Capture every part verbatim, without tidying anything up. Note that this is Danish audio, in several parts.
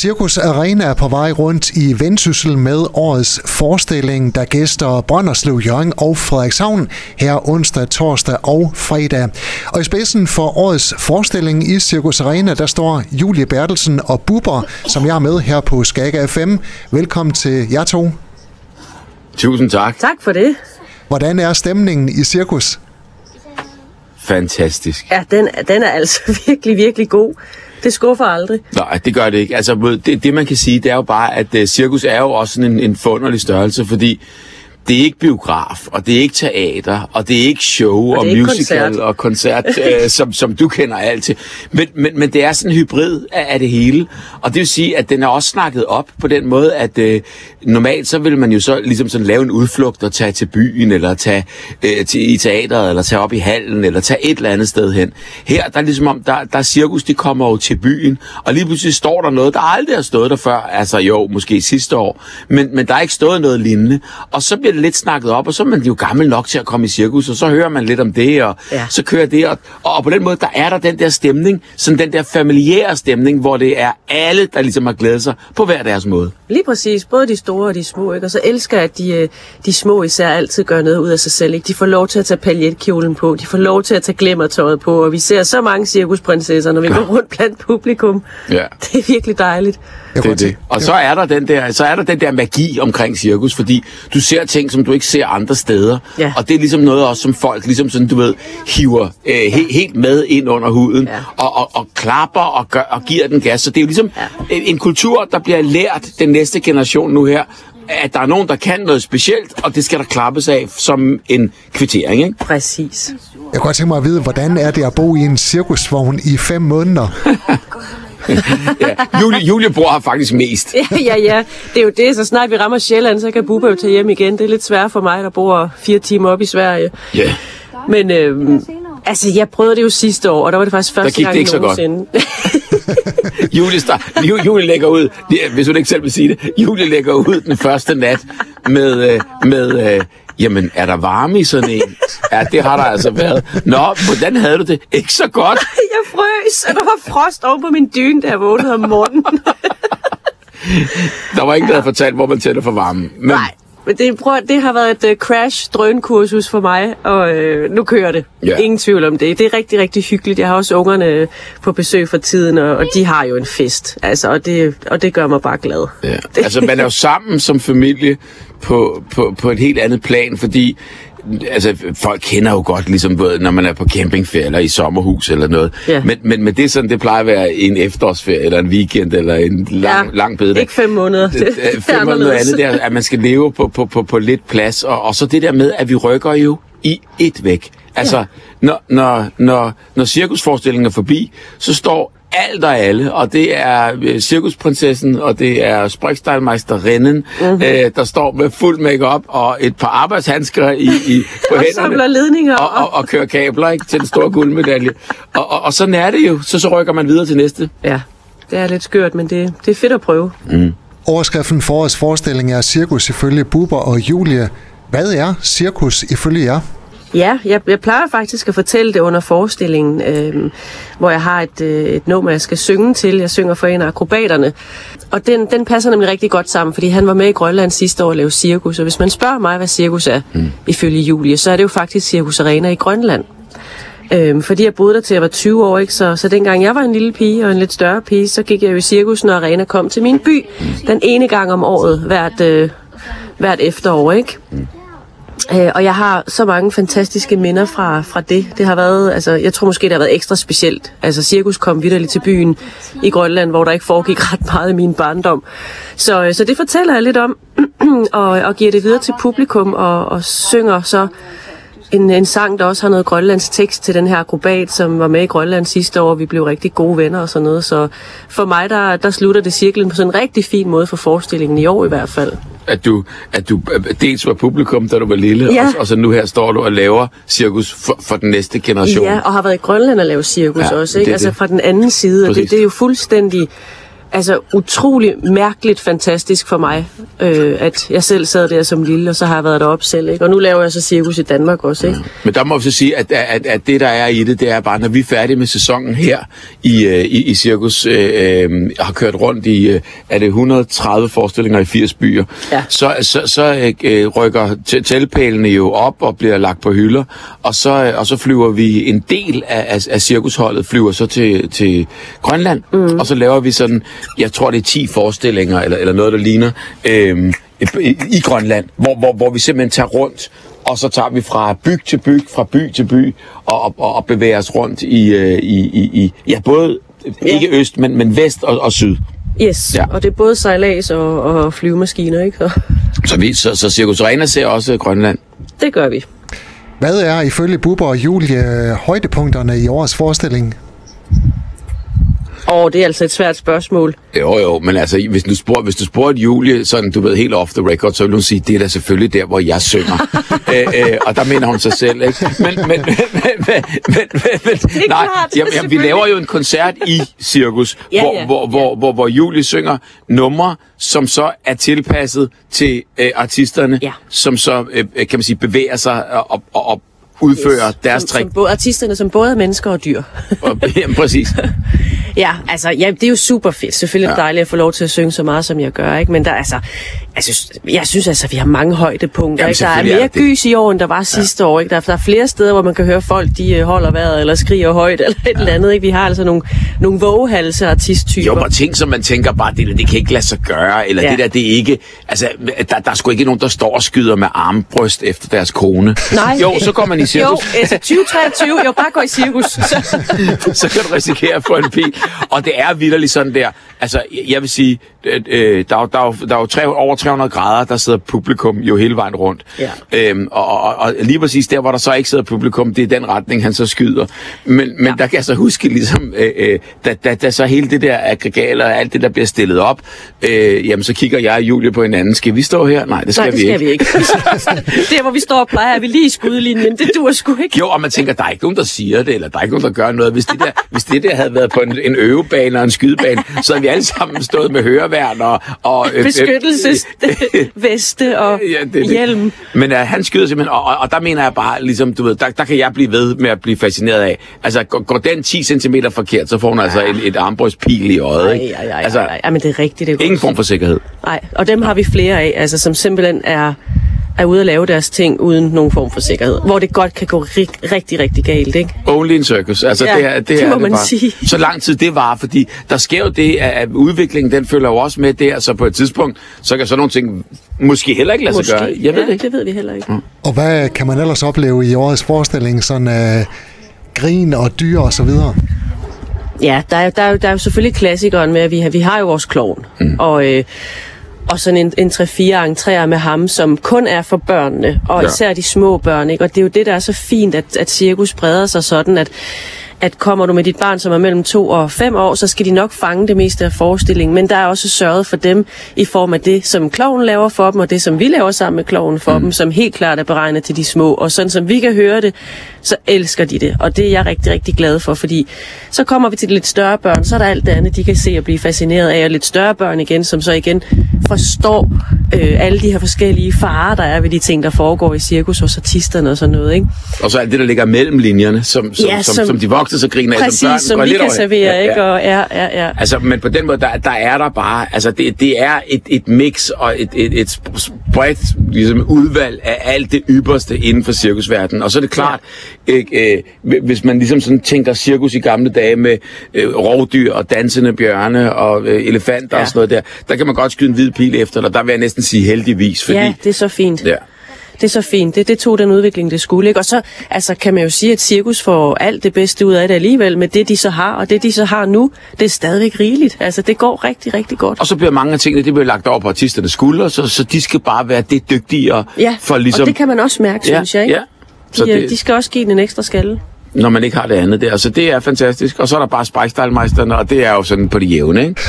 Cirkus Arena er på vej rundt i Vendsyssel med årets forestilling, der gæster Brønderslev, Hjørring og Frederikshavn her onsdag, torsdag og fredag. Og i spidsen for årets forestilling i Cirkus Arena, der står Julie Bertelsen og Bubber, som jeg er med her på Skaga F M. Velkommen til jer to. Tusind tak. Tak for det. Hvordan er stemningen i cirkus? Fantastisk. Ja, den, den er altså virkelig, virkelig god. Det skuffer aldrig. Nej, det gør det ikke. Altså, det, det man kan sige, det er jo bare, at uh, cirkus er jo også sådan en, en forunderlig størrelse, fordi det er ikke biograf, og det er ikke teater, og det er ikke show og, og musical koncert. og koncert, uh, som, som du kender alt til. Men, men, men det er sådan en hybrid af, af det hele, og det vil sige, at den er også snakket op på den måde, at uh, normalt så vil man jo så ligesom sådan lave en udflugt og tage til byen, eller tage uh, til, i teateret, eller tage op i hallen, eller tage et eller andet sted hen. Her, der er ligesom om, der, der er cirkus, de kommer jo til byen, og lige pludselig står der noget, der aldrig har stået der før, altså jo, måske sidste år, men, men der er ikke stået noget lignende, og så bliver lidt snakket op, og så er man jo gammel nok til at komme i cirkus, og så hører man lidt om det, og ja. så kører det, og, og på den måde, der er der den der stemning, sådan den der familiære stemning, hvor det er alle, der ligesom har glædet sig på hver deres måde. Lige præcis, både de store og de små, ikke? Og så elsker jeg, at de, de små især altid gør noget ud af sig selv, ikke? De får lov til at tage paljetkjolen på, de får lov til at tage glimmertøjet på, og vi ser så mange cirkusprinsesser, når vi går rundt blandt publikum. Ja. Det er virkelig dejligt. Det er det. Og så er der den der, så er der den der magi omkring cirkus, fordi du ser til ting, som du ikke ser andre steder. Ja. Og det er ligesom noget også, som folk ligesom sådan, du ved, hiver øh, he- ja. helt med ind under huden, ja. og, og, og klapper og, gør, og giver den gas. Så det er jo ligesom ja. en, en kultur, der bliver lært den næste generation nu her, at der er nogen, der kan noget specielt, og det skal der klappes af som en kvittering, ikke? Præcis. Jeg kunne godt tænke mig at vide, hvordan er det at bo i en cirkusvogn i fem måneder? ja. Julie, Julie bor her faktisk mest. ja, ja, ja. Det er jo det. Så snart vi rammer Sjælland, så kan Bubber jo tage hjem igen. Det er lidt svært for mig, der bor fire timer op i Sverige. Ja. Yeah. Men øhm, altså, jeg prøvede det jo sidste år, og der var det faktisk første gang nogensinde. Julie, start, Julie lægger ud, hvis hun ikke selv vil sige det, Julie lægger ud den første nat med, med øh, jamen, er der varme i sådan en? Ja, det har der altså været. Nå, hvordan havde du det? Ikke så godt. Jeg frøs, og der var frost oven på min dyne, da jeg vågnede om morgenen. Der var ingen, der havde fortalt, hvor man tænder for varmen. Men... Nej, men det, prøv, det har været et uh, crash-drønkursus for mig, og øh, nu kører det. Yeah. Ingen tvivl om det. Det er rigtig, rigtig hyggeligt. Jeg har også ungerne på besøg for tiden, og, og de har jo en fest, altså, og, det, og det gør mig bare glad. Yeah. Altså, man er jo sammen som familie på, på, på et helt andet plan, fordi... Altså, folk kender jo godt, ligesom, ved, når man er på campingferie eller i sommerhus eller noget. Ja. Men, men, men det er sådan, det plejer at være en efterårsferie eller en weekend eller en lang, ja, lang bededag. Ikke fem måneder. Det, det, fem det måneder noget andet, der, at man skal leve på, på, på, på lidt plads. Og, og så det der med, at vi rykker jo i et væk. Altså, ja. når, når, når, når cirkusforestillingen er forbi, så står alt og alle, og det er øh, cirkusprinsessen, og det er Sprechstallmeisterinden, mm-hmm. øh, der står med fuld makeup og et par arbejdshandsker i, i, på og hænderne, og, og, og kører kabler, ikke, til den store guldmedalje. Og, og, og sådan er det jo, så, så rykker man videre til næste. Ja, det er lidt skørt, men det, det er fedt at prøve. Mm. Overskriften for årets forestilling er cirkus ifølge Bubber og Julie. Hvad er cirkus ifølge jer? Ja, jeg, jeg plejer faktisk at fortælle det under forestillingen, øh, hvor jeg har et, øh, et nummer, jeg skal synge til. Jeg synger for en af akrobaterne, og den, den passer nemlig rigtig godt sammen, fordi han var med i Grønland sidste år og lavede cirkus. Og hvis man spørger mig, hvad cirkus er, mm. ifølge Julie, så er det jo faktisk Cirkus Arena i Grønland. Øh, fordi jeg boede der til jeg var tyve år, ikke? Så, så dengang jeg var en lille pige og en lidt større pige, så gik jeg jo i cirkus, når Arena kom til min by. Mm. Den ene gang om året, hvert, øh, hvert efterår, ikke? Mm. Øh, og jeg har så mange fantastiske minder fra, fra det. Det har været, altså, jeg tror måske, det har været ekstra specielt. Altså, cirkus kom vitterligt til byen i Grønland, hvor der ikke foregik ret meget i min barndom. Så, øh, så det fortæller jeg lidt om, og, og giver det videre til publikum, og, og synger så en, en sang, der også har noget grønlands tekst til den her akrobat, som var med i Grønland sidste år. Vi blev rigtig gode venner og sådan noget. Så for mig, der, der slutter det cirklen på sådan en rigtig fin måde for forestillingen i år i hvert fald. At du, at du dels var publikum, da du var lille, ja. og, og så nu her står du og laver cirkus for, for den næste generation. Ja, og har været i Grønland og lavet cirkus, ja, også, ikke? Det, altså det. Fra den anden side, og det, det er jo fuldstændig altså utrolig mærkeligt fantastisk for mig, øh, at jeg selv sad der som lille, og så har jeg været deroppe selv, ikke? Og nu laver jeg så cirkus i Danmark også, ikke? Mm. Men der må vi så sige, at, at, at det der er i det, det er bare, når vi er færdige med sæsonen her i, i, i cirkus, øh, har kørt rundt i, er det et hundrede og tredive forestillinger i firs byer, ja. så, så, så øh, rykker teltpælene jo op og bliver lagt på hylder, og så, og så flyver vi en del af, af, af cirkusholdet, flyver så til, til Grønland, mm. og så laver vi sådan, jeg tror det er ti forestillinger, eller, eller noget, der ligner, øh, i, i Grønland, hvor, hvor, hvor vi simpelthen tager rundt, og så tager vi fra byg til byg, fra by til by, og, og, og bevæger os rundt i, i, i, i ja, både, ikke øst, men, men vest og, og syd. Yes, ja. Og det er både sejlads og, og flyvemaskiner, ikke? Og... Så, vi, så, så Cirkus Arena ser også Grønland? Det gør vi. Hvad er ifølge Bubber og Julie højdepunkterne i årets forestilling? Åh, oh, det er altså et svært spørgsmål. Jo, jo, men altså, hvis du spurgte, hvis du spurgte Julie, sådan, du ved, helt off the record, så ville hun sige, det er da selvfølgelig der, hvor jeg synger. Æ, øh, og der mener hun sig selv, ikke? Men, men, men, men, men, men nej, klart, jamen, jamen, vi laver jo en koncert i cirkus, ja, hvor, ja, hvor, ja. Hvor, hvor, hvor Julie synger numre, som så er tilpasset til øh, artisterne, ja. Som så, øh, kan man sige, bevæger sig og, og, og udfører yes. deres trick. Som, som artisterne, som både er mennesker og dyr. Og, jamen, præcis. Ja, altså, ja, det er jo super fedt. Selvfølgelig er det dejligt at få lov til at synge så meget, som jeg gør, ikke? Men der, altså, jeg synes, jeg synes altså, vi har mange højdepunkter, jamen, ikke? Der er mere er gys i år, end der var sidste ja. År, ikke? Der er, der er flere steder, hvor man kan høre folk, de holder vejret eller skriger højt eller et ja. Eller andet, ikke? Vi har altså nogle, nogle vogehalse artisttyper. Jo, og ting, som man tænker bare, det, det kan ikke lade sig gøre, eller ja. Det der, det er ikke, altså, der, der er sgu ikke nogen, der står og skyder med armbryst efter deres kone. Nej. Jo, så går man i cirkus. Jo, altså tyve treogtyve, jo, bare går i cirkus. Så, så kan du risikere at få en pil. Og det er vitterligt sådan der, altså jeg vil sige, øh, der er, der er, der er jo tre, over tre hundrede grader, der sidder publikum jo hele vejen rundt. Ja. Øhm, og, og, og lige præcis der, hvor der så ikke sidder publikum, det er den retning, han så skyder. Men, men ja. Der kan jeg så huske ligesom, øh, da, da, da så hele det der aggregaler og alt det, der bliver stillet op, øh, jamen så kigger jeg og Julie på hinanden. Skal vi stå her? Nej, det skal, Nej, det skal vi ikke. Vi ikke. Der, hvor vi står og plejer, er vi lige i skudlinjen. Det duer sgu ikke. Jo, og man tænker, der er ikke nogen, der siger det, eller der er ikke nogen, der gør noget. Hvis det der, hvis det der havde været på en en øvebane og en skydebane, så havde vi alle sammen stået med høreværn og... og øh, beskyttelsesveste og ja, det, det. Hjelm. Men uh, han skyder simpelthen, og, og, og der mener jeg bare, ligesom, du ved, der, der kan jeg blive ved med at blive fascineret af. Altså, går, går den ti centimeter forkert, så får hun ja. Altså et, et armbrystpil i øjet, ikke? Ej, ej, ej, altså, ej, ej. Jamen, det er rigtigt. Det er ingen form for sikkerhed. Nej, og dem har vi flere af, altså, som simpelthen er... er ude at lave deres ting uden nogen form for sikkerhed, hvor det godt kan gå rig- rigtig, rigtig galt, ikke? Only in circus, altså ja, det, her, det, det her må er det man sige. Så lang tid det var, fordi der sker jo det, at udviklingen, den følger jo også med der, så på et tidspunkt, så kan sådan nogle ting måske heller ikke lade måske. Sig gøre. Jeg ved ja, det ikke. Det ved vi heller ikke. Mm. Og hvad kan man ellers opleve i årets forestilling, sådan øh, grin og dyr og så videre? Ja, der er, der, er, der er jo selvfølgelig klassikeren med, at vi har, vi har jo vores klovn, mm. og øh, og sådan en, en tre-fire entréer med ham, som kun er for børnene, og især de små børn, ikke? Og det er jo det, der er så fint, at, at cirkus breder sig sådan, at, at kommer du med dit barn, som er mellem to og fem år, så skal de nok fange det meste af forestillingen, men der er også sørget for dem i form af det, som klovnen laver for dem, og det, som vi laver sammen med klovnen for mm. dem, som helt klart er beregnet til de små, og sådan som vi kan høre det, så elsker de det, og det er jeg rigtig, rigtig glad for, fordi så kommer vi til lidt større børn, så er der alt det andet, de kan se og blive fascineret af, og lidt større børn igen, som så igen forstår øh, alle de her forskellige farer, der er ved de ting, der foregår i cirkus hos artisterne og sådan noget, ikke? Og så alt det, der ligger mellem linjerne, som, som, ja, som, som, som de voksne så griner af, som børn som går lidt over. Præcis, som vi kan servere, ja, ikke? Ja. Og, ja, ja, ja. Altså, men på den måde, der, der er der bare, altså det, det er et, et mix og et, et, et bredt ligesom, udvalg af alt det ypperste inden for cirkusverdenen, og så er det klart, ja. Ikke, øh, hvis man ligesom sådan tænker cirkus i gamle dage med øh, rovdyr og dansende bjørne og øh, elefanter ja. Og sådan noget der, der kan man godt skyde en hvid pil efter, og der vil jeg næsten sige heldigvis. Fordi, ja, det er så fint. Ja. Det er så fint. Det, det tog den udvikling, det skulle, ikke? Og så altså, kan man jo sige, at cirkus får alt det bedste ud af det alligevel, men det de så har, og det de så har nu, det er stadigvæk rigeligt. Altså, det går rigtig, rigtig godt. Og så bliver mange af tingene, det bliver lagt over på artisternes skuldre, så, så de skal bare være det dygtigere. Ja, for ligesom... og det kan man også mærke, ja, synes jeg, ikke? Ja. De, så det, de skal også give den en ekstra skalle. Når man ikke har det andet der. Så det er fantastisk. Og så er der bare Spejlstejlmeisterne, og det er jo sådan på det jævne, ikke?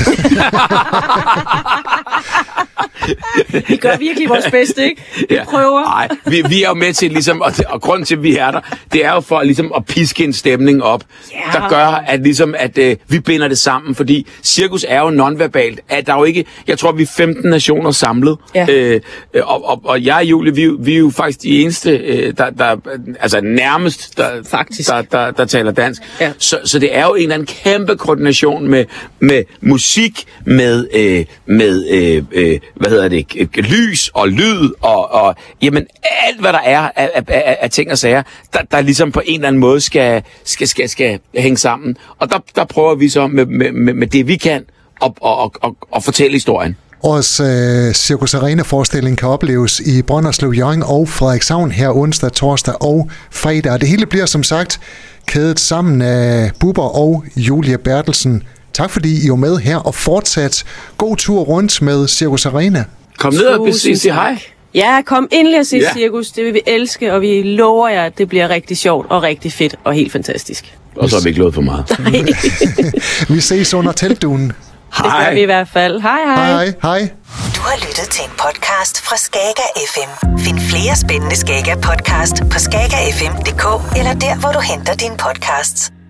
Vi gør virkelig vores bedste, ikke? Vi ja. prøver. Nej, vi, vi er jo med til ligesom, og, og grunden til, at vi er der, det er jo for ligesom at piske en stemning op, yeah. der gør, at ligesom, at øh, vi binder det sammen, fordi cirkus er jo nonverbalt. At der er jo ikke, jeg tror, vi er femten nationer samlet, yeah. øh, og, og, og jeg og Julie, vi, vi er jo faktisk de eneste, øh, der, der, altså nærmest, der, faktisk. der, der, der taler dansk. Yeah. Så, så det er jo en eller anden kæmpe koordination med, med musik, med, øh, med øh, øh, hvad hedder det, lys og lyd og, og jamen alt hvad der er af, af, af, af ting og sager, der, der ligesom på en eller anden måde skal, skal, skal, skal hænge sammen. Og der, der prøver vi så med, med, med det vi kan at, og, og, at fortælle historien. Årets øh, Cirkus Arena-forestilling kan opleves i Brønderslev, Hjørring og Frederikshavn her onsdag, torsdag og fredag. Og det hele bliver som sagt kædet sammen af Bubber og Julie Bertelsen. Tak fordi I var med her, og fortsat god tur rundt med Cirkus Arena. Kom ned og sig hej. Ja, kom endelig og se ja. cirkus. Det vil vi elske, og vi lover jer, at det bliver rigtig sjovt og rigtig fedt og helt fantastisk. Og så er vi ikke lovet for meget. Vi ses under teltdunen. Hej. Det gør vi i hvert fald. Hej, hej. Hej, hej. Du har lyttet til en podcast fra Skaga F M. Find flere spændende Skaga podcast på skaga f m punktum d k eller der, hvor du henter dine podcasts.